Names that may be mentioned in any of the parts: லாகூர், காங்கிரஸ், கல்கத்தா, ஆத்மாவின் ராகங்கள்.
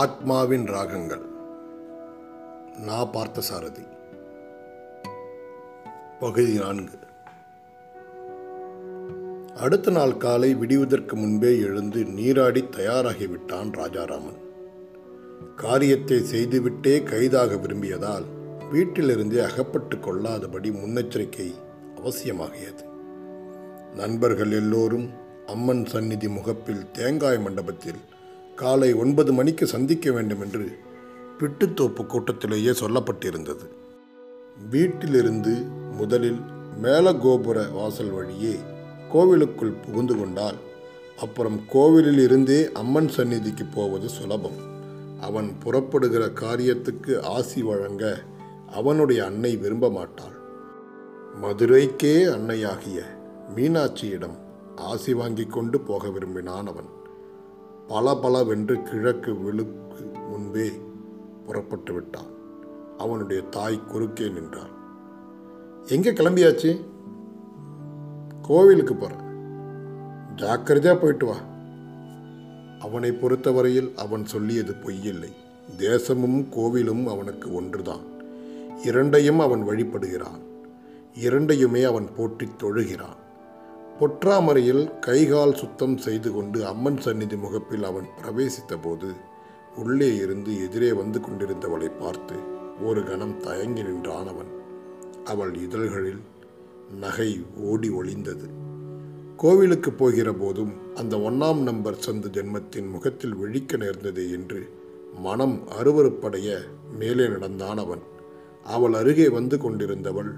ஆத்மாவின் ராகங்கள். நான் பார்த்தசாரதி, பகுதி 4. அடுத்த நாள் காலை விடிவதற்கு முன்பே எழுந்து நீராடி தயாராகிவிட்டான் ராஜாராமன். காரியத்தை செய்துவிட்டே கைதாக விரும்பியதால் வீட்டிலிருந்தே அகப்பட்டு கொள்ளாதபடி முன்னெச்சரிக்கை அவசியமாகியது. நண்பர்கள் எல்லோரும் அம்மன் சந்நிதி முகப்பில் தேங்காய் மண்டபத்தில் காலை 9 மணிக்கு சந்திக்க வேண்டும் என்று பிட்டுத்தோப்பு கூட்டத்திலேயே சொல்லப்பட்டிருந்தது. வீட்டிலிருந்து முதலில் மேலகோபுர வாசல் வழியே கோவிலுக்குள் புகுந்து கொண்டால் அப்புறம் கோவிலில் இருந்தே அம்மன் சந்நிதிக்கு போவது சுலபம். அவன் புறப்படுகிற காரியத்துக்கு ஆசி வழங்க அவனுடைய அன்னை விரும்ப மாட்டாள். மதுரைக்கே அன்னையாகிய மீனாட்சியிடம் ஆசி வாங்கி கொண்டு போக விரும்பினான் அவன். பல பல வென்று கிழக்கு விழுக்கு முன்பே புறப்பட்டு விட்டான். அவனுடைய தாய் குறுக்கே நின்றாள். எங்கே கிளம்பியாச்சு? கோவிலுக்கு போகிறேன். ஜாக்கிரதையாக போயிட்டு வா. அவனை பொறுத்தவரையில் அவன் சொல்லியது பொய்யில்லை. தேசமும் கோவிலும் அவனுக்கு ஒன்றுதான். இரண்டையும் அவன் வழிபடுகிறான், இரண்டையுமே அவன் போற்றி தொழுகிறான். பொற்றாமரையில் கைகால் சுத்தம் செய்து கொண்டு அம்மன் சந்நிதி முகப்பில் அவன் பிரவேசித்த போது உள்ளே இருந்து எதிரே வந்து கொண்டிருந்தவளை பார்த்து ஒரு கணம் தயங்கி நின்றான் அவன். அவள் இதழ்களில் நகை ஓடி ஒளிந்தது. கோவிலுக்கு போகிற போதும் அந்த 1ஆம் நம்பர் சந்து ஜென்மத்தின் முகத்தில் விழிக்க நேர்ந்தது என்று மனம் அருவருப்படைய மேலே நடந்தான் அவன். அவள் அருகே வந்து கொண்டிருந்தவள்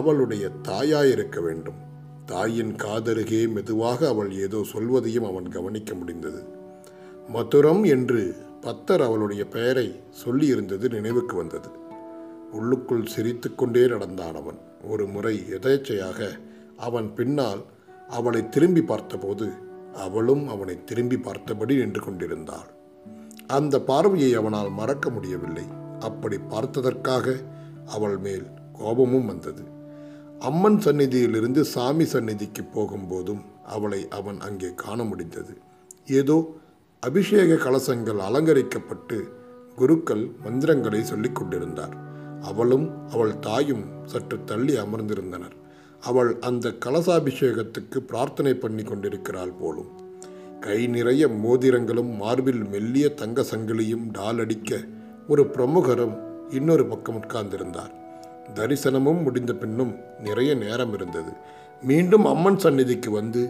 அவளுடைய தாயாயிருக்க வேண்டும். தாயின் காதருகே மெதுவாக அவள் ஏதோ சொல்வதையும் அவன் கவனிக்க முடிந்தது. மதுரம் என்று பத்தர் அவளுடைய பெயரை சொல்லியிருந்தது நினைவுக்கு வந்தது. உள்ளுக்குள் சிரித்து கொண்டே நடந்தான் அவன். ஒரு முறை எதேச்சையாக அவன் பின்னால் அவளை திரும்பி பார்த்தபோது அவளும் அவனை திரும்பி பார்த்தபடி நின்று கொண்டிருந்தாள். அந்த பார்வையை அவனால் மறக்க முடியவில்லை. அப்படி பார்த்ததற்காக அவள் மேல் கோபமும் வந்தது. அம்மன் சந்நிதியிலிருந்து சாமி சந்நிதிக்கு போகும்போதும் அவளை அவன் அங்கே காண முடிந்தது. ஏதோ அபிஷேக கலசங்கள் அலங்கரிக்கப்பட்டு குருக்கள் மந்திரங்களை சொல்லிக் கொண்டிருந்தார். அவளும் அவள் தாயும் சற்று தள்ளி அமர்ந்திருந்தனர். அவள் அந்த கலசாபிஷேகத்துக்கு பிரார்த்தனை பண்ணி கொண்டிருக்கிறாள் போலும். கை நிறைய மோதிரங்களும் மார்பில் மெல்லிய தங்க சங்கிலியும் டாலடிக்க ஒரு பிரமுகரும் இன்னொரு பக்கம் உட்கார்ந்திருந்தார். தரிசனமும் முடிந்த பின்னும் நிறைய நேரம் இருந்தது. மீண்டும் அம்மன் சந்நிதிக்கு வந்து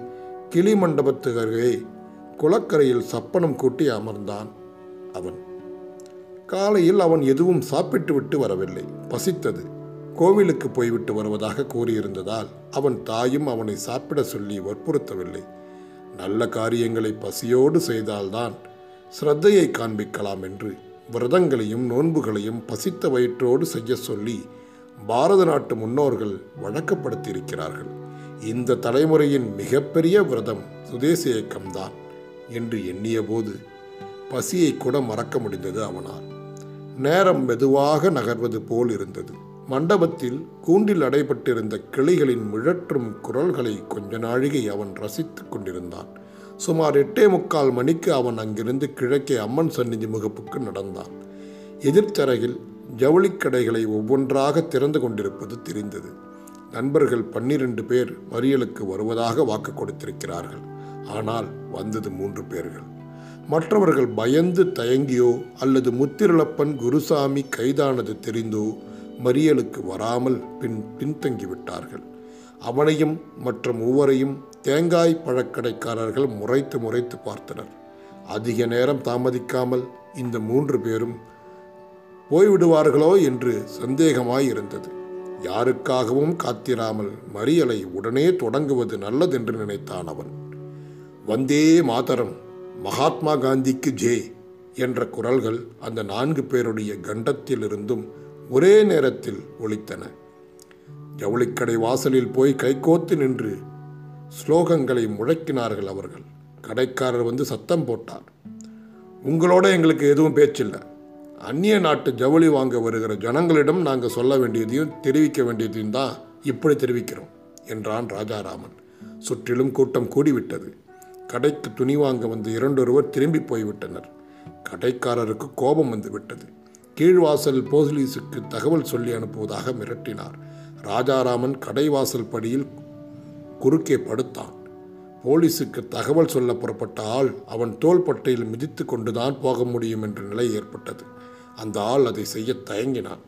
கிளி மண்டபத்துக்கே குளக்கரையில் சப்பனம் கூட்டி அமர்ந்தான் அவன். காலையில் அவன் எதுவும் சாப்பிட்டு விட்டு வரவில்லை. பசித்தது. கோவிலுக்கு போய்விட்டு வருவதாக கூறியிருந்ததால் அவன் தாயும் அவனை சாப்பிட சொல்லி வற்புறுத்தவில்லை. நல்ல காரியங்களை பசியோடு செய்தால்தான் ஸ்ரத்தையை காண்பிக்கலாம் என்று விரதங்களையும் நோன்புகளையும் பசித்த வயிற்றோடு செய்ய சொல்லி பாரத நாட்டு முன்னோர்கள் வழக்கப்படுத்தியிருக்கிறார்கள். இந்த தலைமுறையின் மிகப்பெரிய விரதம் சுதேச இயக்கம்தான் என்று எண்ணிய போது பசியை கூட மறக்க முடிந்தது அவனால். நேரம் மெதுவாக நகர்வது போல் இருந்தது. மண்டபத்தில் கூண்டில் அடைபட்டிருந்த கிளைகளின் மிழற்றும் குரல்களை கொஞ்ச நாழிகை அவன் ரசித்து கொண்டிருந்தான். சுமார் 8:45 மணிக்கு அவன் அங்கிருந்து கிழக்கே அம்மன் சந்நிதி முகப்புக்கு நடந்தான். எதிர்த்தரையில் ஜவுளிக்கடைகளை ஒவ்வொன்றாக திறந்து கொண்டிருப்பது தெரிந்தது. நண்பர்கள் 12 பேர் மறியலுக்கு வருவதாக வாக்கு கொடுத்திருக்கிறார்கள். ஆனால் வந்தது 3 பேர்கள். மற்றவர்கள் பயந்து தயங்கியோ அல்லது முத்திரளப்பன் குருசாமி கைதானது தெரிந்தோ மறியலுக்கு வராமல் பின்தங்கிவிட்டார்கள். அவனையும் மற்ற 3வரையும் தேங்காய் பழக்கடைக்காரர்கள் முறைத்து முறைத்து பார்த்தனர். அதிக நேரம் தாமதிக்காமல் இந்த 3 பேரும் போய்விடுவார்களோ என்று சந்தேகமாய் இருந்தது. யாருக்காகவும் காத்திராமல் மறியலை உடனே தொடங்குவது நல்லதென்று நினைத்தான் அவன். வந்தே மாதரம், மகாத்மா காந்திக்கு ஜே என்ற குரல்கள் அந்த 4 பேருடைய கண்டத்திலிருந்தும் ஒரே நேரத்தில் ஒலித்தன. ஜவுளிக்கடை வாசலில் போய் கைகோத்து நின்று ஸ்லோகங்களை முழக்கினார்கள் அவர்கள். கடைக்காரர் வந்து சத்தம் போட்டார். உங்களோட எங்களுக்கு எதுவும் பேச்சில்லை. அந்நிய நாட்டு ஜவுளி வாங்க வருகிற ஜனங்களிடம் நாங்கள் சொல்ல வேண்டியதையும் தெரிவிக்க வேண்டியதையும் தான் இப்படி தெரிவிக்கிறோம் என்றான் ராஜாராமன். சுற்றிலும் கூட்டம் கூடிவிட்டது. கடைக்கு துணி வாங்க வந்த 2 ஒருவர் திரும்பி போய்விட்டனர். கடைக்காரருக்கு கோபம் வந்துவிட்டது. கீழ்வாசல் போலீஸுக்கு தகவல் சொல்லி அனுப்புவதாக மிரட்டினார். ராஜாராமன் கடைவாசல் படியில் குறுக்கே படுத்தான். போலீஸுக்கு தகவல் சொல்ல புறப்பட்ட ஆள் அவன் தோள்பட்டையில் மிதித்து கொண்டுதான் போக முடியும் என்ற நிலை ஏற்பட்டது. அந்த ஆள் அதை செய்ய தயங்கினான்.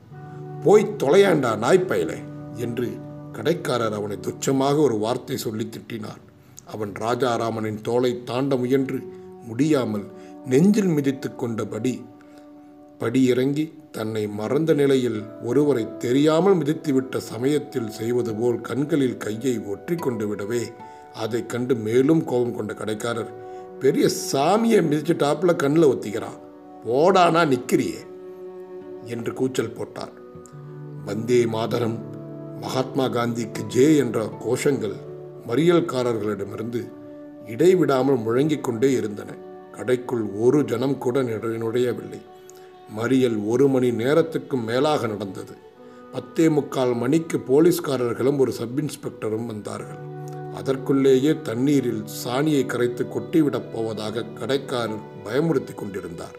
போய் தொலையாண்டா நாய்ப்பயலே என்று கடைக்காரர் அவனை துச்சமாக ஒரு வார்த்தை சொல்லி திட்டினார். அவன் ராஜாராமனின் தோலை தாண்ட முயன்று முடியாமல் நெஞ்சில் மிதித்து கொண்டபடி படியிறங்கி தன்னை மறந்த நிலையில் ஒருவரை தெரியாமல் மிதித்துவிட்ட சமயத்தில் செய்வது போல் கண்களில் கையை ஒற்றி கொண்டு விடவே அதை கண்டு மேலும் கோபம் கொண்ட கடைக்காரர், பெரிய சாமியை மிதிச்சுட்டாப்புல கண்ணில் ஒத்திக்கிறான், ஓடானா நிற்கிறியே என்று கூச்சல் போட்டார். வந்தே மாதரம், மகாத்மா காந்திக்கு ஜே என்ற கோஷங்கள் மறியல்காரர்களிடமிருந்து இடைவிடாமல் முழங்கிக் கொண்டே இருந்தன. கடைக்குள் ஒரு ஜனம் கூட நுழையவில்லை. மறியல் 1 மணி நேரத்துக்கும் மேலாக நடந்தது. 10:45 மணிக்கு போலீஸ்காரர்களும் ஒரு சப்இன்ஸ்பெக்டரும் வந்தார்கள். அதற்குள்ளேயே தண்ணீரில் சாணியை கரைத்து கொட்டிவிடப் போவதாக கடைக்காரர் பயமுறுத்தி கொண்டிருந்தார்.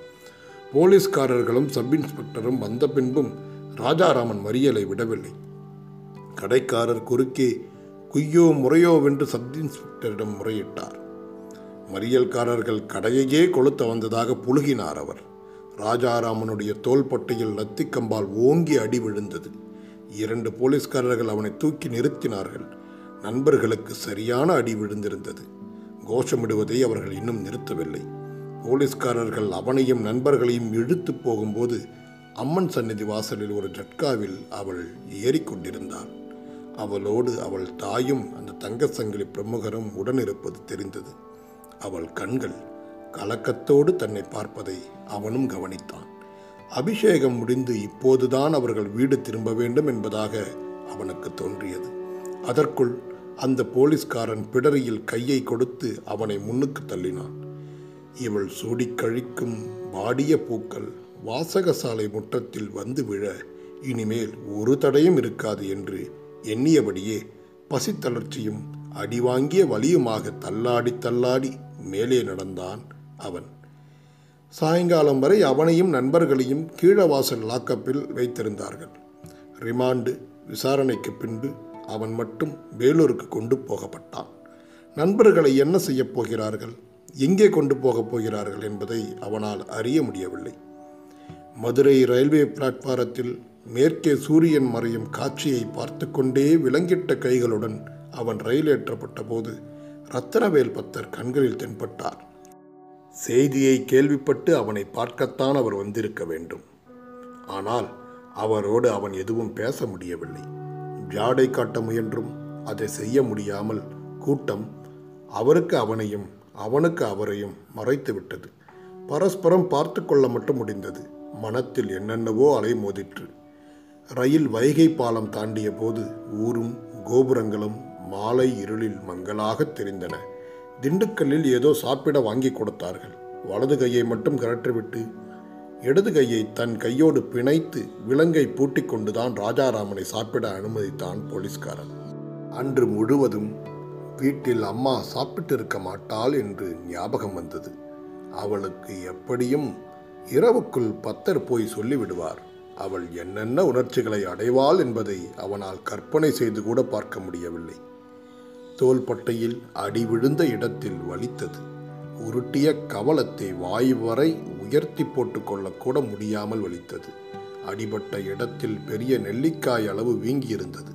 போலீஸ்காரர்களும் சப்இன்ஸ்பெக்டரும் வந்த பின்பும் ராஜாராமன் மறியலை விடவில்லை. கடைக்காரர் குறுக்கே குய்யோ முறையோ வென்று சப்இன்ஸ்பெக்டரிடம் முறையிட்டார். மறியல்காரர்கள் கடையையே கொளுத்த வந்ததாக புழுகினார் அவர். ராஜாராமனுடைய தோள்பட்டையில் லத்திக்கம்பால் ஓங்கி அடி விழுந்தது. 2 போலீஸ்காரர்கள் அவனை தூக்கி நிறுத்தினார்கள். நண்பர்களுக்கு சரியான அடி விழுந்திருந்தது. கோஷமிடுவதை அவர்கள் இன்னும் நிறுத்தவில்லை. போலீஸ்காரர்கள் அவனையும் நண்பர்களையும் இழுத்து போகும்போது அம்மன் சந்நிதி வாசலில் ஒரு ஜட்காவில் அவள் ஏறிக்கொண்டிருந்தாள். அவளோடு அவள் தாயும் அந்த தங்கச்சங்கிலி பிரமுகரும் உடனிருப்பது தெரிந்தது. அவள் கண்கள் கலக்கத்தோடு தன்னை பார்ப்பதை அவனும் கவனித்தான். அபிஷேகம் முடிந்து இப்போதுதான் அவர்கள் வீடு திரும்ப வேண்டும் என்பதாக அவனுக்கு தோன்றியது. அதற்குள் அந்த போலீஸ்காரன் பிடரியில் கையை கொடுத்து அவனை முன்னுக்கு தள்ளினான். இவள் சூடி கழிக்கும் வாடிய பூக்கள் வாசகசாலை முற்றத்தில் வந்து விழ இனிமேல் ஒரு தடையும் இருக்காது என்று எண்ணியபடியே பசித்தளர்ச்சியும் அடிவாங்கிய வலியுமாக தள்ளாடி தள்ளாடி மேலே நடந்தான் அவன். சாயங்காலம் வரை அவனையும் நண்பர்களையும் கீழவாசல் லாக்கப்பில் வைத்திருந்தார்கள். ரிமாண்டு விசாரணைக்கு பின்பு அவன் மட்டும் வேலூருக்கு கொண்டு போகப்பட்டான். நண்பர்களை என்ன செய்யப் போகிறார்கள், எங்கே கொண்டு போகப் போகிறார்கள் என்பதை அவனால் அறிய முடியவில்லை. மதுரை ரயில்வே பிளாட்பாரத்தில் மேற்கே சூரியன் மறையும் காட்சியை பார்த்து கொண்டே விலங்கிட்ட கைகளுடன் அவன் ரயில் ஏற்றப்பட்ட போது ரத்தனவேல் பத்தர் கண்களில் தென்பட்டார். செய்தியை கேள்விப்பட்டு அவனை பார்க்கத்தான் அவர் வந்திருக்க வேண்டும். ஆனால் அவரோடு அவன் எதுவும் பேச முடியவில்லை. ஜாடை காட்ட முயன்றும் அதை செய்ய முடியாமல் கூட்டம் அவருக்கு அவனையும் அவனுக்கு அவரையும் மறைத்துவிட்டது. பரஸ்பரம் பார்த்து கொள்ள மட்டும் முடிந்தது. மனத்தில் என்னென்னவோ அலைமோதிற்று. ரயில் வைகை பாலம் தாண்டிய போது ஊரும் கோபுரங்களும் மாலை இருளில் மங்களாக தெரிந்தன. திண்டுக்கல்லில் ஏதோ சாப்பிட வாங்கி கொடுத்தார்கள். வலது கையை மட்டும் கழற்றிவிட்டு இடது கையை தன் கையோடு பிணைத்து விலங்கை பூட்டி கொண்டுதான் ராஜாராமனை சாப்பிட அனுமதித்தான் போலீஸ்காரன். அன்று முழுவதும் வீட்டில் அம்மா சாப்பிட்டிருக்க மாட்டாள் என்று ஞாபகம் வந்தது. அவளுக்கு எப்படியும் இரவுக்குள் பத்தர் போய் சொல்லிவிடுவார். அவள் என்னென்ன உணர்ச்சிகளை அடைவாள் என்பதை அவனால் கற்பனை செய்து கூட பார்க்க முடியவில்லை. தோள்பட்டையில் அடி விழுந்த இடத்தில் வலித்தது. உருட்டிய கவலத்தை வாய் வரை உயர்த்தி போட்டு கொள்ளக்கூட முடியாமல் வலித்தது. அடிபட்ட இடத்தில் பெரிய நெல்லிக்காய் அளவு வீங்கியிருந்தது.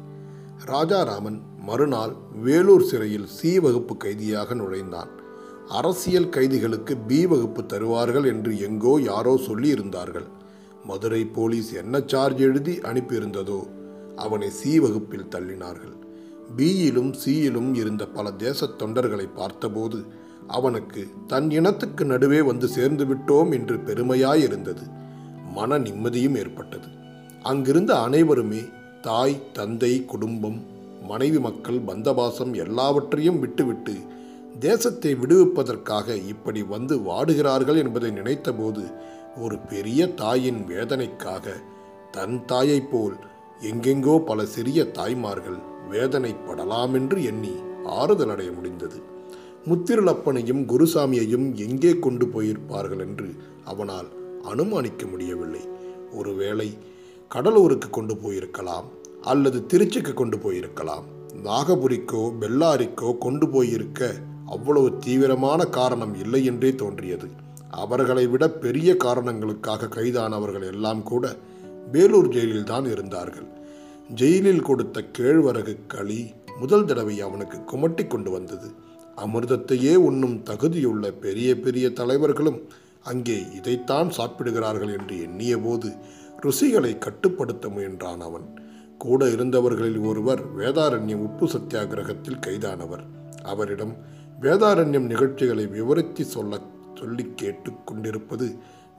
ராஜாராமன் மறுநாள் வேலூர் சிறையில் C வகுப்பு கைதியாக நுழைந்தான். அரசியல் கைதிகளுக்கு B வகுப்பு தருவார்கள் என்று எங்கோ யாரோ சொல்லியிருந்தார்கள். மதுரை போலீஸ் என்ன சார்ஜ் எழுதி அனுப்பியிருந்ததோ அவனை C வகுப்பில் தள்ளினார்கள். Bயிலும் Cயிலும் இருந்த பல தேச தொண்டர்களை பார்த்தபோது அவனுக்கு தன் இனத்துக்கு நடுவே வந்து சேர்ந்து விட்டோம் என்று பெருமையாயிருந்தது. மன நிம்மதியும் ஏற்பட்டது. அங்கிருந்த அனைவருமே தாய், தந்தை, குடும்பம், மனைவி, மக்கள், பந்தபாசம் எல்லாவற்றையும் விட்டுவிட்டு தேசத்தை விடுவிப்பதற்காக இப்படி வந்து வாடுகிறார்கள் என்பதை நினைத்தபோது ஒரு பெரிய தாயின் வேதனைக்காக தன் தாயைப் போல் எங்கெங்கோ பல சிறிய தாய்மார்கள் வேதனைப்படலாமென்று எண்ணி ஆறுதலடைய முடிந்தது. முத்திருளப்பனையும் குருசாமியையும் எங்கே கொண்டு போயிருப்பார்கள் என்று அவனால் அனுமானிக்க முடியவில்லை. ஒருவேளை கடலூருக்கு கொண்டு போயிருக்கலாம், அல்லது திருச்சிக்கு கொண்டு போயிருக்கலாம், நாகபுரிக்கோ பெல்லாரிக்கோ கொண்டு போயிருக்க அவ்வளவு தீவிரமான காரணம் இல்லை என்றே தோன்றியது. அவர்களை விட பெரிய காரணங்களுக்காக கைதானவர்கள் எல்லாம் கூட வேலூர் ஜெயிலில்தான் இருந்தார்கள். ஜெயிலில் கொடுத்த கேழ்வரகு களி முதல் தடவை அவனுக்கு குமட்டி கொண்டு வந்தது. அமிர்தத்தையே உண்ணும் தகுதியுள்ள பெரிய பெரிய தலைவர்களும் அங்கே இதைத்தான் சாப்பிடுகிறார்கள் என்று எண்ணிய போது ருசிகளை கட்டுப்படுத்த முயன்றான் அவன். கூட இருந்தவர்களில் ஒருவர் வேதாரண்யம் உப்பு சத்தியாகிரகத்தில் கைதானவர். அவரிடம் வேதாரண்யம் நிகழ்ச்சிகளை விவரித்து சொல்லி கேட்டு கொண்டிருப்பது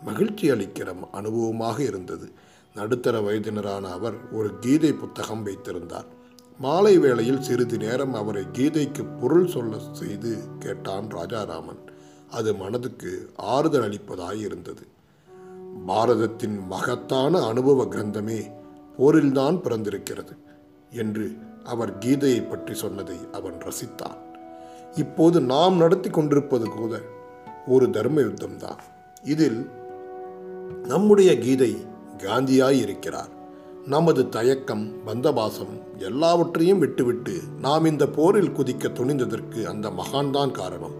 மகிழ்ச்சி அளிக்கிற அனுபவமாக இருந்தது. நடுத்தர வயதினரான அவர் ஒரு கீதை புத்தகம் வைத்திருந்தார். மாலை வேளையில் சிறிது நேரம் அவரை கீதைக்கு பொருள் சொல்ல செய்து கேட்டான் ராஜாராமன். அது மனதுக்கு ஆறுதல் அளிப்பதாய் இருந்தது. பாரதத்தின் மகத்தான அனுபவ கிரந்தமே போரில்தான் பிறந்திருக்கிறது என்று அவர் கீதையை பற்றி சொன்னதை அவன் ரசித்தான். இப்போது நாம் நடத்தி கொண்டிருப்பது கூட ஒரு தர்ம யுத்தம்தான். இதில் நம்முடைய கீதை காந்தியாயிருக்கிறார். நமது தயக்கம், பந்தபாசம் எல்லாவற்றையும் விட்டுவிட்டு நாம் இந்த போரில் குதிக்க துணிந்ததற்கு அந்த மகான்தான் காரணம்.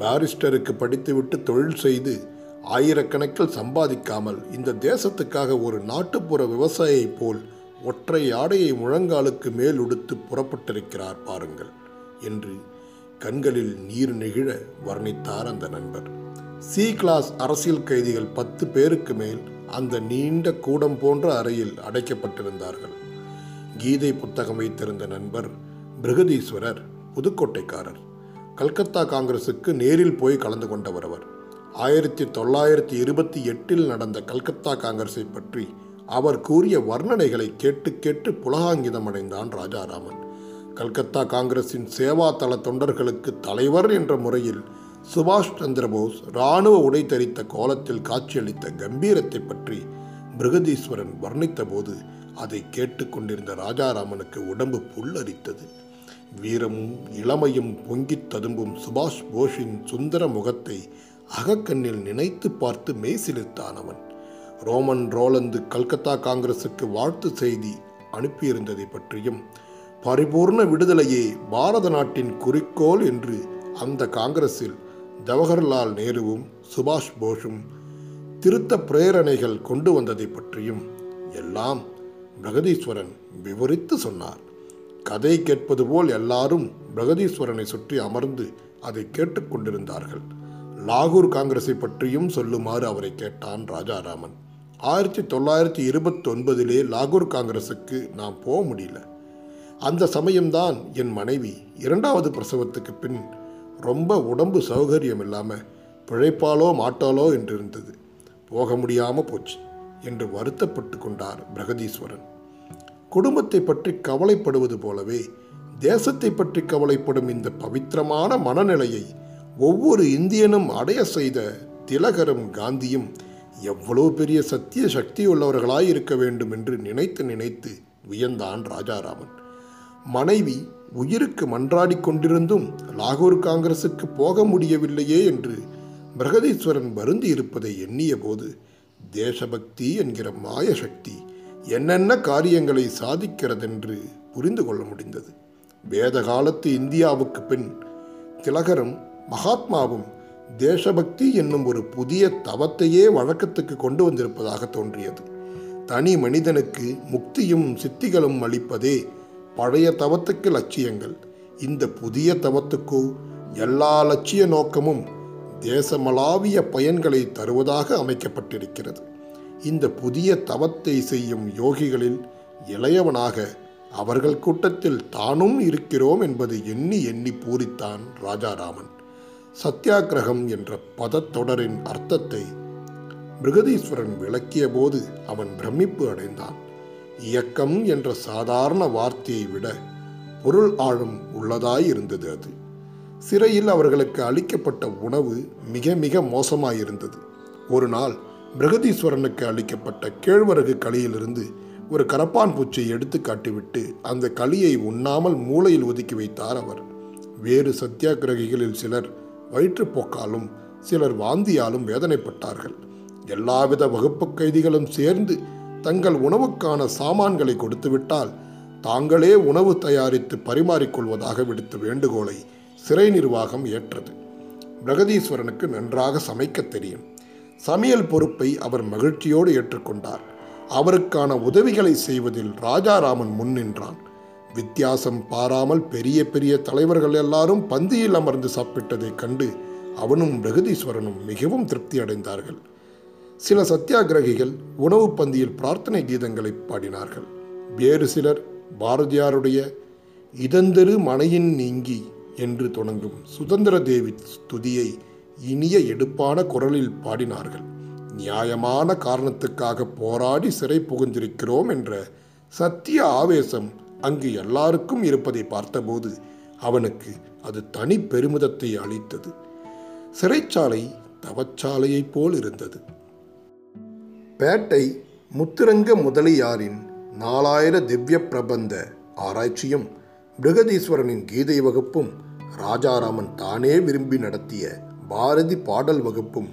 பாரிஸ்டருக்கு படித்துவிட்டு தொழில் செய்து ஆயிரக்கணக்கில் சம்பாதிக்காமல் இந்த தேசத்துக்காக ஒரு நாட்டுப்புற விவசாயியைப் போல் ஒற்றை ஆடையை முழங்காலுக்கு மேல் உடுத்து புறப்பட்டிருக்கிறார் பாருங்கள் என்று கண்களில் நீர் நெகிழ வர்ணித்தார் அந்த நண்பர். சி கிளாஸ் அரசியல் கைதிகள் 10 பேருக்கு மேல் அந்த நீண்ட கூடம் போன்ற அறையில் அடைக்கப்பட்டிருந்தார்கள். கீதை புத்தகம் வைத்திருந்த நண்பர் பிருகதீஸ்வரர் புதுக்கோட்டைக்காரர். கல்கத்தா காங்கிரஸுக்கு நேரில் போய் கலந்து கொண்டவர் அவர். 1928 நடந்த கல்கத்தா காங்கிரஸை பற்றி அவர் கூறிய வர்ணனைகளை கேட்டு கேட்டு புலகாங்கிதம் அடைந்தான் ராஜாராமன். கல்கத்தா காங்கிரஸின் சேவா தள தொண்டர்களுக்கு தலைவர் என்ற முறையில் சுபாஷ் சந்திரபோஸ் இராணுவ உடை தரித்த கோலத்தில் காட்சியளித்த கம்பீரத்தை பற்றி பிருகதீஸ்வரன் வர்ணித்த போது அதை கேட்டு கொண்டிருந்த ராஜாராமனுக்கு உடம்பு புல்லரித்தது. வீரமும் இளமையும் பொங்கி ததும்பும் சுபாஷ் போஸின் சுந்தர முகத்தை அகக்கண்ணில் நினைத்து பார்த்து மெய்சிலிர்த்தான் அவன். ரோமன் ரோலந்து கல்கத்தா காங்கிரஸுக்கு வாழ்த்து செய்தி அனுப்பியிருந்ததை பற்றியும் பரிபூர்ண விடுதலையே பாரத நாட்டின் குறிக்கோள் என்று அந்த காங்கிரஸில் ஜவஹர்லால் நேருவும் சுபாஷ் போஸும் திருத்த பிரேரணைகள் கொண்டு வந்ததை பற்றியும் எல்லாம் பிரகதீஸ்வரன் விவரித்து சொன்னார். கதை கேட்பது போல் எல்லாரும் பிரகதீஸ்வரனை சுற்றி அமர்ந்து அதை கேட்டுக்கொண்டிருந்தார்கள். லாகூர் காங்கிரஸை பற்றியும் சொல்லுமாறு அவரை கேட்டான் ராஜாராமன். 1929 லாகூர் காங்கிரஸுக்கு நாம் போக முடியல. அந்த சமயம்தான் என் மனைவி 2வது பிரசவத்துக்கு பின் ரொம்ப உடம்பு சௌகரியம் இல்லாமல் பிழைப்பாலோ மாட்டாலோ என்று இருந்தது. போக முடியாமல் போச்சு என்று வருத்தப்பட்டு கொண்டார் பிரகதீஸ்வரன். குடும்பத்தை பற்றி கவலைப்படுவது போலவே தேசத்தை பற்றி கவலைப்படும் இந்த பவித்திரமான மனநிலையை ஒவ்வொரு இந்தியனும் அடைய செய்த திலகரும் காந்தியும் எவ்வளவு பெரிய சத்திய சக்தியுள்ளவர்களாய் இருக்க வேண்டும் என்று நினைத்து நினைத்து வியந்தான் ராஜாராமன். மனைவி உயிருக்கு மன்றாடி கொண்டிருந்தும் லாகூர் காங்கிரஸுக்கு போக முடியவில்லையே என்று பிரகதீஸ்வரன் வருந்தி இருப்பதை எண்ணிய போது தேசபக்தி என்கிற மாயசக்தி என்னென்ன காரியங்களை சாதிக்கிறதென்று புரிந்து கொள்ள முடிந்தது. வேத காலத்து இந்தியாவுக்கு பின் திலகரும் மகாத்மாவும் தேசபக்தி என்னும் ஒரு புதிய தவத்தையே வழக்கத்துக்கு கொண்டு வந்திருப்பதாக தோன்றியது. தனி மனிதனுக்கு முக்தியும் சித்திகளும் அளிப்பதே பழைய தவத்துக்கு லட்சியங்கள். இந்த புதிய தவத்துக்கோ எல்லா லட்சிய நோக்கமும் தேசமளாவிய பயன்களை தருவதாக அமைக்கப்பட்டிருக்கிறது. இந்த புதிய தவத்தை செய்யும் யோகிகளில் இளையவனாக அவர்கள் கூட்டத்தில் தானும் இருக்கிறோம் என்பதை எண்ணி எண்ணி பூரித்தான் ராஜாராமன். சத்தியாகிரகம் என்ற பதத்தொடரின் அர்த்தத்தை பிருகதீஸ்வரன் விளக்கிய போது அவன் பிரமிப்பு அடைந்தான். இயக்கம் என்ற சாதாரண வார்த்தையை விட பொருள் ஆழம் உள்ளதாய் இருந்தது அது. சிறையில் அவர்களுக்கு அளிக்கப்பட்ட உணவு மிக மிக மோசமாயிருந்தது. ஒரு நாள் பிரகதீஸ்வரனுக்கு அளிக்கப்பட்ட கேழ்வரகு களியிலிருந்து ஒரு கரப்பான் பூச்சியை எடுத்து காட்டிவிட்டு அந்த களியை உண்ணாமல் மூளையில் ஒதுக்கி வைத்தார் அவர். வேறு சத்தியாகிரகிகளில் சிலர் வயிற்றுப்போக்காலும் சிலர் வாந்தியாலும் வேதனைப்பட்டார்கள். எல்லாவித வகுப்பு கைதிகளும் சேர்ந்து தங்கள் உணவுக்கான சாமான்களை கொடுத்துவிட்டால் தாங்களே உணவு தயாரித்து பரிமாறிக்கொள்வதாக விடுத்த வேண்டுகோளை சிறை நிர்வாகம் ஏற்றது. பிரகதீஸ்வரனுக்கு நன்றாக சமைக்க தெரியும். சமையல் பொறுப்பை அவர் மகிழ்ச்சியோடு ஏற்றுக்கொண்டார். அவருக்கான உதவிகளை செய்வதில் ராஜாராமன் முன் நின்றான். வித்தியாசம் பாராமல் பெரிய பெரிய தலைவர்கள் எல்லாரும் பந்தியில் அமர்ந்து சாப்பிட்டதை கண்டு அவனும் பிரகதீஸ்வரனும் மிகவும் திருப்தி அடைந்தார்கள். சில சத்தியாகிரகிகள் உணவு பந்தியில் பிரார்த்தனை கீதங்களை பாடினார்கள். வேறு சிலர் பாரதியாருடைய இதந்தரு மனையின் நீங்கி என்று தொடங்கும் சுதந்திர தேவி துதியை இனிய எடுப்பான குரலில் பாடினார்கள். நியாயமான காரணத்துக்காக போராடி சிறை புகுந்திருக்கிறோம் என்ற சத்திய ஆவேசம் அங்கு எல்லாருக்கும் இருப்பதை பார்த்தபோது அவனுக்கு அது தனி பெருமிதத்தை அளித்தது. சிறைச்சாலை தவச்சாலையைப் போல் இருந்தது. பேட்டை முத்துரங்க முதலியாரின் 4000 திவ்ய பிரபந்த ஆராய்ச்சியும் பிரகதீஸ்வரனின் கீதை வகுப்பும் ராஜாராமன் தானே விரும்பி நடத்திய பாரதி பாடல் வகுப்பும்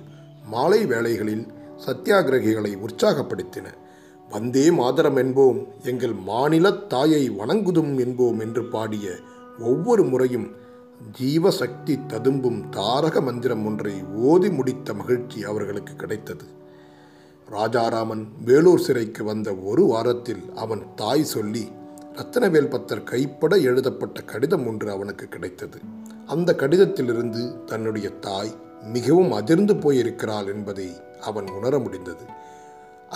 மாலை வேளைகளில் சத்தியாகிரகிகளை உற்சாகப்படுத்தின. வந்தே மாதரம் என்போம், எங்கள் மாநில தாயை வணங்குதும் என்போம் என்று பாடிய ஒவ்வொரு முறையும் ஜீவசக்தி ததும்பும் தாரக மந்திரம் ஒன்றை ஓதி முடித்த மகிழ்ச்சி அவர்களுக்கு கிடைத்தது. ராஜாராமன் வேலூர் சிறைக்கு வந்த ஒரு வாரத்தில் அவன் தாய் சொல்லி ரத்னவேல் பத்தர் கைப்பட எழுதப்பட்ட கடிதம் ஒன்று அவனுக்கு கிடைத்தது. அந்த கடிதத்திலிருந்து தன்னுடைய தாய் மிகவும் அதிர்ந்து போயிருக்கிறாள் என்பதை அவன் உணர முடிந்தது.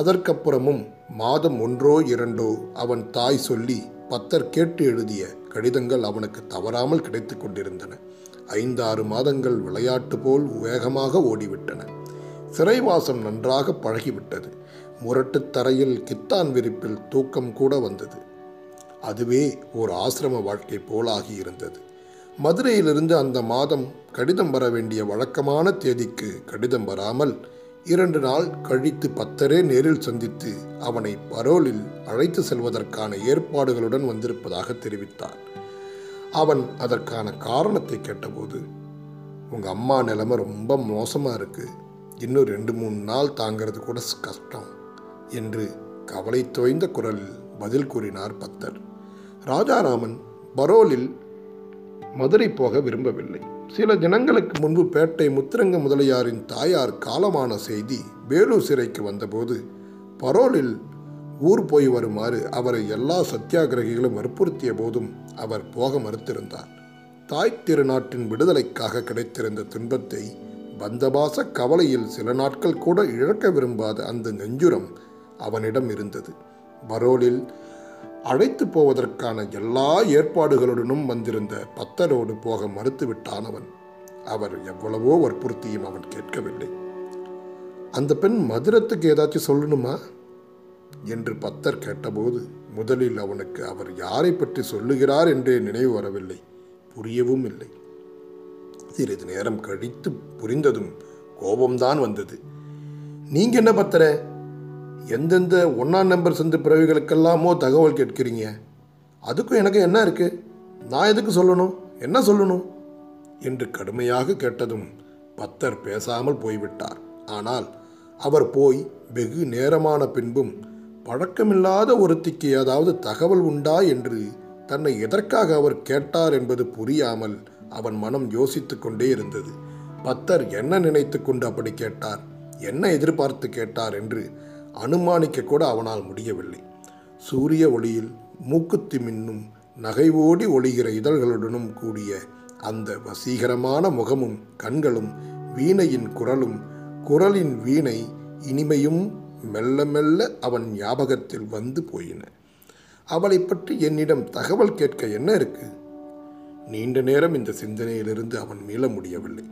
அதற்கப்புறமும் மாதம் 1-2 அவன் தாய் சொல்லி பத்தர் கேட்டு எழுதிய கடிதங்கள் அவனுக்கு தவறாமல் கிடைத்து கொண்டிருந்தன. 5-6 மாதங்கள் விளையாட்டு போல் வேகமாக ஓடிவிட்டன. சிறைவாசம் நன்றாக பழகிவிட்டது. முரட்டு தரையில் கித்தான் விரிப்பில் தூக்கம் கூட வந்தது. அதுவே ஒரு ஆசிரம வாழ்க்கை போலாகி இருந்தது. மதுரையிலிருந்து அந்த மாதம் கடிதம் வர வேண்டிய வழக்கமான தேதிக்கு கடிதம் வராமல் 2 நாள் கழித்து பத்தரே நேரில் சந்தித்து அவனை பரோலில் அழைத்து செல்வதற்கான ஏற்பாடுகளுடன் வந்திருப்பதாக தெரிவித்தார். அவன் அதற்கான காரணத்தை கேட்டபோது, உங்கள் அம்மா நிலைமை ரொம்ப மோசமாக இருக்குது, இன்னும் 2-3 நாள் தாங்கிறது கூட கஷ்டம் என்று கவலை தோய்ந்த குரலில் பதில் கூறினார் பத்தர். ராஜாராமன் பரோலில் மதுரை போக விரும்பவில்லை. சில தினங்களுக்கு முன்பு பேட்டை முத்துரங்க முதலியாரின் தாயார் காலமான செய்தி வேலூர் சிறைக்கு வந்தபோது பரோலில் ஊர் போய் வருமாறு அவரை எல்லா சத்தியாகிரகிகளும் வற்புறுத்திய போதும் அவர் போக மறுத்திருந்தார். தாய் திருநாட்டின் விடுதலைக்காக கிடைத்திருந்த துன்பத்தை பந்தபாச கவலையில் சில நாட்கள் கூட இழக்க விரும்பாத அந்த நெஞ்சுரம் அவனிடம் இருந்தது. பரோலில் அழைத்து போவதற்கான எல்லா ஏற்பாடுகளுடனும் வந்திருந்த பத்தரோடு போக மறுத்துவிட்டான் அவன். அவர் எவ்வளவோ வற்புறுத்தியும் அவன் கேட்கவில்லை. அந்த பெண் மதுரத்துக்கு ஏதாச்சும் சொல்லணுமா என்று பத்தர் கேட்டபோது முதலில் அவனுக்கு அவர் யாரை பற்றி சொல்லுகிறார் என்றே நினைவு வரவில்லை, புரியவும் இல்லை. சிறிது நேரம் கழித்து புரிந்ததும் கோபம்தான் வந்தது. நீங்க என்ன பத்தர, எந்தெந்த 1ஆம் நம்பர் சந்து பிறவிகளுக்கெல்லாமோ தகவல் கேட்கிறீங்க, அதுக்கும் எனக்கு என்ன இருக்கு, நான் எதுக்கு சொல்லணும், என்ன சொல்லணும் என்று கடுமையாக கேட்டதும் பத்தர் பேசாமல் போய்விட்டார். ஆனால் அவர் போய் வெகு நேரமான பின்பும் பழக்கமில்லாத ஒருத்திக்கு ஏதாவது தகவல் உண்டா என்று தன்னை எதற்காக அவர் கேட்டார் என்பது புரியாமல் அவன் மனம் யோசித்து கொண்டே இருந்தது. பத்தர் என்ன நினைத்து கொண்டு அப்படி கேட்டார், என்ன எதிர்பார்த்து கேட்டார் என்று அனுமானிக்க கூட அவனால் முடியவில்லை. சூரிய ஒளியில் மூக்குத்தி மின்னும் நகைவோடி ஒளிகிற இதழ்களுடனும் கூடிய அந்த வசீகரமான முகமும் கண்களும் வீணையின் குரலும் குரலின் வீணை இனிமையும் மெல்ல மெல்ல அவன் ஞாபகத்தில் வந்து போயின. அவளை பற்றி என்னிடம் தகவல் கேட்க என்ன இருக்கு? நீண்ட நேரம் இந்த சிந்தனையிலிருந்து அவன் மீள முடியவில்லை.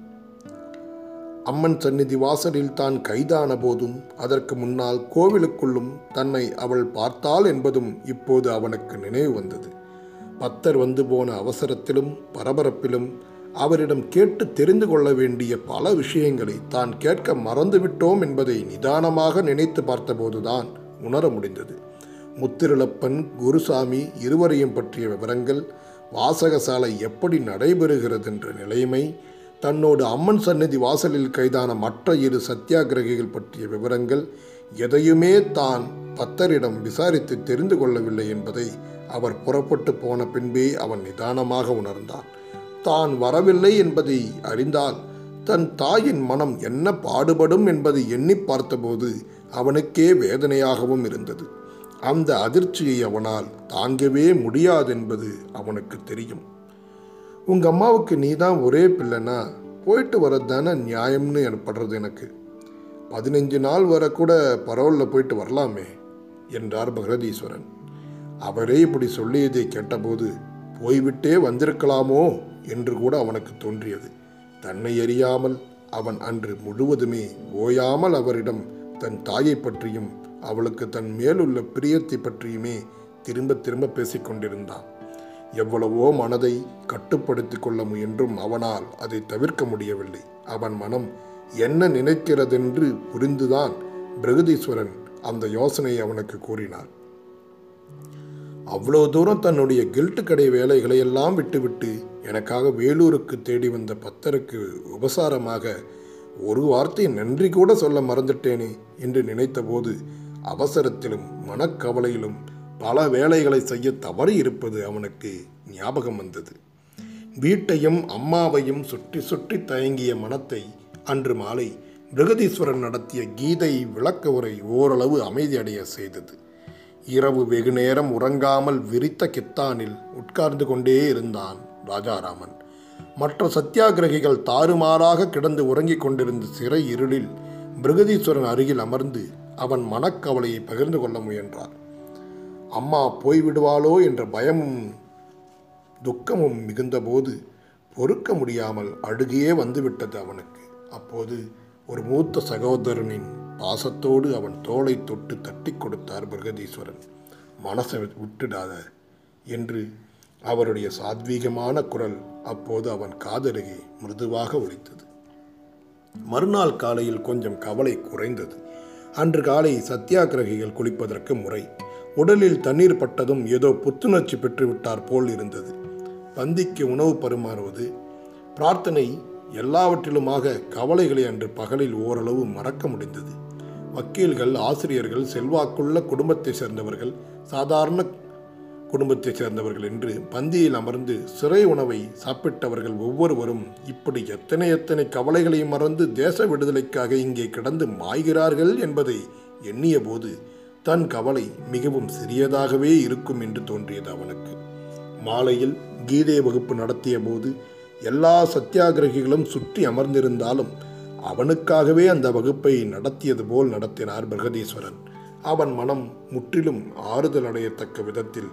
அம்மன் சந்நிதி வாசலில் தான் கைதான போதும் அதற்கு முன்னால் கோவிலுக்குள்ளும் தன்னை அவள் பார்த்தாள் என்பதும் இப்போது அவனுக்கு நினைவு வந்தது. பத்தர் வந்து போன அவசரத்திலும் பரபரப்பிலும் அவரிடம் கேட்டு தெரிந்து கொள்ள வேண்டிய பல விஷயங்களை தான் கேட்க மறந்துவிட்டோம் என்பதை நிதானமாக நினைத்து பார்த்தபோதுதான் உணர முடிந்தது. முத்திருளப்பன், குருசாமி இருவரையும் பற்றிய விவரங்கள், வாசகசாலை எப்படி நடைபெறுகிறது என்ற நிலைமை, தன்னோடு அம்மன் சந்நிதி வாசலில் கைதான மற்ற 2 சத்தியாகிரகிகள் பற்றிய விவரங்கள் எதையுமே தான் பத்தரிடம் விசாரித்து தெரிந்து கொள்ளவில்லை என்பதை அவர் புறப்பட்டு போன பின்பே அவன் நிதானமாக உணர்ந்தான். தான் வரவில்லை என்பதை அறிந்தால் தன் தாயின் மனம் என்ன பாடுபடும் என்பதை எண்ணி பார்த்தபோது அவனுக்கே வேதனையாகவும் இருந்தது. அந்த அதிர்ச்சியை அவனால் தாங்கவே முடியாதென்பது அவனுக்கு தெரியும். உங்கள் அம்மாவுக்கு நீ தான் ஒரே பிள்ளைனா போயிட்டு வரதானே நியாயம்னு எனப்படுறது. எனக்கு 15 நாள் வரக்கூட பரவலில் போயிட்டு வரலாமே என்றார் பகதீஸ்வரன். அவரே இப்படி சொல்லியதை கேட்டபோது போய்விட்டே வந்திருக்கலாமோ என்று கூட அவனுக்கு தோன்றியது. தன்னை அறியாமல் அவன் அன்று முழுவதுமே ஓயாமல் அவரிடம் தன் தாயை பற்றியும் அவளுக்கு தன் மேலுள்ள பிரியத்தை பற்றியுமே திரும்ப திரும்ப பேசிக்கொண்டிருந்தான். எவ்வளவோ மனதை கட்டுப்படுத்தி கொள்ள முயன்றும் அவனால் அதை தவிர்க்க முடியவில்லை. அவன் மனம் என்ன நினைக்கிறதென்று புரிந்துதான் பிரகதீஸ்வரன் அந்த யோசனையை அவனுக்கு கூறினார். அவ்வளோ தூரம் தன்னுடைய கில்ட்டு கடை வேலைகளை எல்லாம் விட்டுவிட்டு எனக்காக வேலூருக்கு தேடி வந்த பத்தருக்கு உபசாரமாக ஒரு வார்த்தை நன்றி கூட சொல்ல மறந்துட்டேனே என்று நினைத்தபோது அவசரத்திலும் மனக்கவலையிலும் பல வேலைகளை செய்ய தவறி இருப்பது அவனுக்கு ஞாபகம் வந்தது. வீட்டையும் அம்மாவையும் சுற்றி சுற்றி தயங்கிய மனத்தை அன்று மாலை பிரகதீஸ்வரன் நடத்திய கீதை விளக்க உரை ஓரளவு அமைதியடைய செய்தது. இரவு வெகு நேரம் உறங்காமல் விரித்த கித்தானில் உட்கார்ந்து கொண்டே இருந்தான் ராஜாராமன். மற்ற சத்தியாகிரகிகள் தாறுமாறாக கிடந்து உறங்கிக் கொண்டிருந்த சிறை இருளில் பிரகதீஸ்வரன் அருகில் அமர்ந்து அவன் மனக்கவலையை பகிர்ந்து கொள்ள முயன்றார். அம்மா போய்விடுவாளோ என்ற பயமும் துக்கமும் மிகுந்தபோது பொறுக்க முடியாமல் அழுகியே வந்துவிட்டது அவனுக்கு. அப்போது ஒரு மூத்த சகோதரனின் பாசத்தோடு அவன் தோளை தொட்டு தட்டி கொடுத்தார் பிரகதீஸ்வரன். மனசை விட்டுடாத என்று அவருடைய சாத்வீகமான குரல் அப்போது அவன் காதருகே மிருதுவாக ஒலித்தது. மறுநாள் காலையில் கொஞ்சம் கவலை குறைந்தது. அன்று காலை சத்தியாகிரகிகள் குளிப்பதற்கு முறை. உடலில் தண்ணீர் பட்டதும் ஏதோ புத்துணர்ச்சி பெற்றுவிட்டார் போல் இருந்தது. பந்திக்கு உணவு பரிமாறுவது, பிரார்த்தனை, எல்லாவற்றிலுமாக கவலைகளை அன்று பகலில் ஓரளவு மறக்க முடிந்தது. வக்கீல்கள், ஆசிரியர்கள், செல்வாக்குள்ள குடும்பத்தை சேர்ந்தவர்கள், சாதாரண குடும்பத்தை சேர்ந்தவர்கள் என்று பந்தியில் அமர்ந்து சிறை உணவை சாப்பிட்டவர்கள் ஒவ்வொருவரும் இப்படி எத்தனை கவலைகளை மறந்து தேச விடுதலைக்காக இங்கே கிடந்து மாய்கிறார்கள் என்பதை எண்ணிய போது தன் கவலை மிகவும் சிறியதாகவே இருக்கும் என்று தோன்றியது அவனுக்கு. மாலையில் கீதை வகுப்பு நடத்திய போது எல்லா சத்தியாகிரகிகளும் சுற்றி அமர்ந்திருந்தாலும் அவனுக்காகவே அந்த வகுப்பை நடத்தியது போல் நடத்தினார் பிரகதீஸ்வரன். அவன் மனம் முற்றிலும் ஆறுதல் அடையத்தக்க விதத்தில்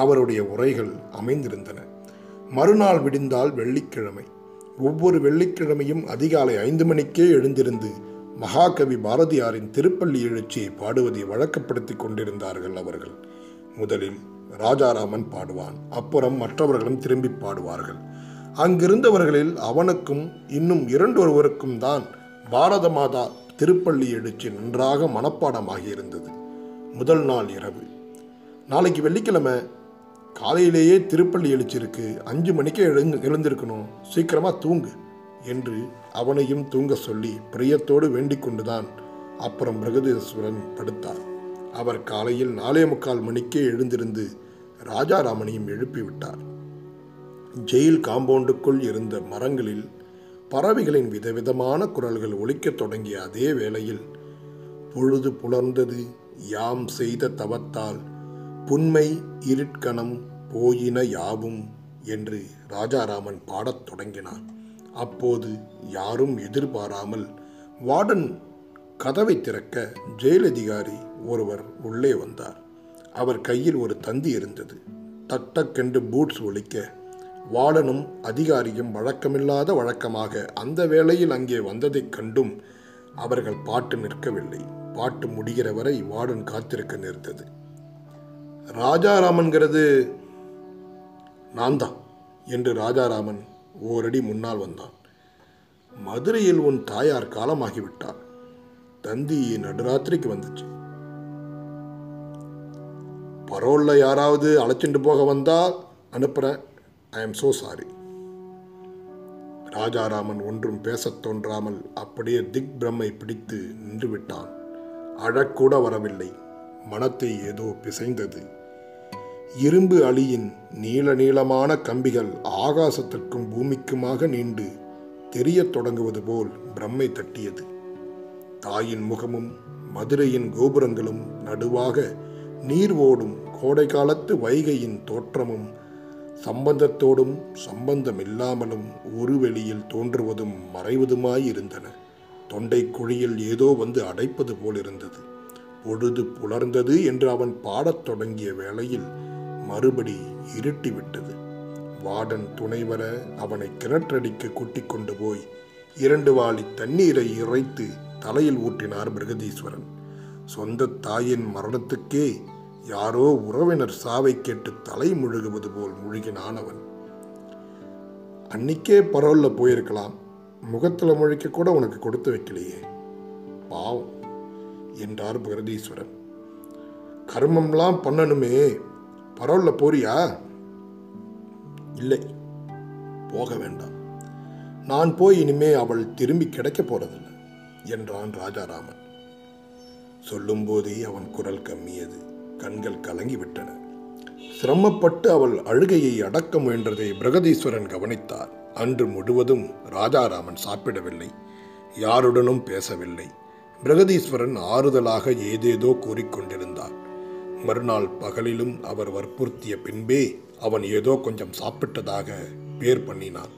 அவருடைய உரைகள் அமைந்திருந்தன. மறுநாள் விடிந்தால் வெள்ளிக்கிழமை. ஒவ்வொரு வெள்ளிக்கிழமையும் அதிகாலை 5 மணிக்கே எழுந்திருந்து மகாகவி பாரதியாரின் திருப்பள்ளி எழுச்சியை பாடுவதை வழக்கப்படுத்தி கொண்டிருந்தார்கள் அவர்கள். முதலில் ராஜாராமன் பாடுவான், அப்புறம் மற்றவர்களும் திரும்பி பாடுவார்கள். அங்கிருந்தவர்களில் அவனுக்கும் இன்னும் 2 ஒருவருக்கும் தான் பாரத மாதா திருப்பள்ளி எழுச்சி நன்றாக மனப்பாடமாகியிருந்தது. முதல் நாள் இரவு, நாளைக்கு வெள்ளிக்கிழமை காலையிலேயே திருப்பள்ளி எழுச்சிருக்கு, 5 மணிக்கே எழுந்திருக்கணும், சீக்கிரமாக தூங்கு என்று அவனையும் தூங்க சொல்லி பிரியத்தோடு வேண்டிக் கொண்டுதான் அப்புறம் பிரகதீஸ்வரன் படுத்தார். அவர் காலையில் 4:45 மணிக்கே எழுந்திருந்து ராஜாராமனையும் எழுப்பிவிட்டார். ஜெயில் காம்பவுண்டுக்குள் இருந்த மரங்களில் பறவைகளின் விதவிதமான குரல்கள் ஒலிக்கத் தொடங்கிய அதே வேளையில் பொழுது புலர்ந்தது. யாம் செய்த தவத்தால் புன்மை இருட்கணம் போயின யாவும் என்று ராஜாராமன் பாடத் தொடங்கினான். அப்போது யாரும் எதிர்பாராமல் வார்டன் கதவை திறக்க ஜெயிலதிகாரி ஒருவர் உள்ளே வந்தார். அவர் கையில் ஒரு தந்தி இருந்தது. தட்டக்கென்று பூட்ஸ் ஒலிக்க வார்டனும் அதிகாரியும் வழக்கமில்லாத வழக்கமாக அந்த வேளையில் அங்கே வந்ததைக் கண்டும் அவர்கள் பாட்டு நிற்கவில்லை. பாட்டு முடிகிற வரை வார்டன் காத்திருக்க நேர்ந்தது. ராஜாராமன்கிறது நான் தான் என்று ராஜாராமன் ஓரடி முன்னால் வந்தான். மதுரையில் உன் தாயார் காலமாகிவிட்டார். தந்தி நடுராத்திரிக்கு வந்துச்சு. பரோலில் யாராவது அழைச்சிட்டு போக வந்தால் அனுப்புகிறேன். I am so sorry. Rajaraman ஒன்றும் பேசத் தோன்றாமல் அப்படியே திக் பிரம்மை பிடித்து நின்றுவிட்டான். அழக்கூட வரவில்லை. மனத்தை ஏதோ பிசைந்தது. இரும்பு அழியின் நீள நீளமான கம்பிகள் ஆகாசத்திற்கும் பூமிக்குமாக நீண்டு தெரியத் தொடங்குவது போல் பிரம்மை தட்டியது. தாயின் முகமும் மதுரையின் கோபுரங்களும் நடுவாக நீர் ஓடும் கோடை காலத்து வைகையின் தோற்றமும் சம்பந்தத்தோடும் சம்பந்தமில்லாமலும் ஒரு வெளியில் தோன்றுவதும் மறைவதுமாயிருந்தன. தொண்டை குழியில் ஏதோ வந்து அடைப்பது போலிருந்தது. பொழுது புலர்ந்தது என்று அவன் பாடத் தொடங்கிய வேளையில் மறுபடி இருட்டிவிட்டது. வாடன் துணைவர அவனை கிணற்றடிக்கு கூட்டிக் கொண்டு போய் 2 வாளி தண்ணீரை இறைத்து தலையில் ஊற்றினார் பிரகதீஸ்வரன். சொந்த தாயின் மரணத்துக்கே யாரோ உறவினர் சாவை கேட்டு தலை முழுகுவது போல் முழுகினான் அவன். அன்னிக்கே பரவல்ல போயிருக்கலாம், முகத்தில் முழிக்க கூட உனக்கு கொடுத்து வைக்கலையே, பாவம் என்றார் பிரகதீஸ்வரன். கர்மம்லாம் பண்ணணுமே, பரவல்ல போறியா? இல்லை, போக வேண்டாம். நான் போய் இனிமே அவள் திரும்பி கிடைக்க போறதில்லை என்றான் ராஜாராமன். சொல்லும்போதே அவன் குரல் கம்மியது. கண்கள் கலங்கிவிட்டன. சிரமப்பட்டு அவள் அழுகையை அடக்க முயன்றதை பிரகதீஸ்வரன் கவனித்தார். அன்று முழுவதும் ராஜாராமன் சாப்பிடவில்லை, யாருடனும் பேசவில்லை. பிரகதீஸ்வரன் ஆறுதலாக ஏதேதோ கூறிக்கொண்டிருந்தார். மறுநாள் பகலிலும் அவர் வற்புறுத்திய பின்பே அவன் ஏதோ கொஞ்சம் சாப்பிட்டதாக பேர் பண்ணினான்.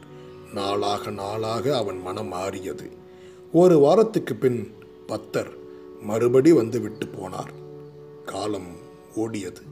நாளாக நாளாக அவன் மனம் மாறியது. 1 வாரத்துக்கு பின் பத்தர் மறுபடி வந்து விட்டு போனார். காலம் ஓடியது.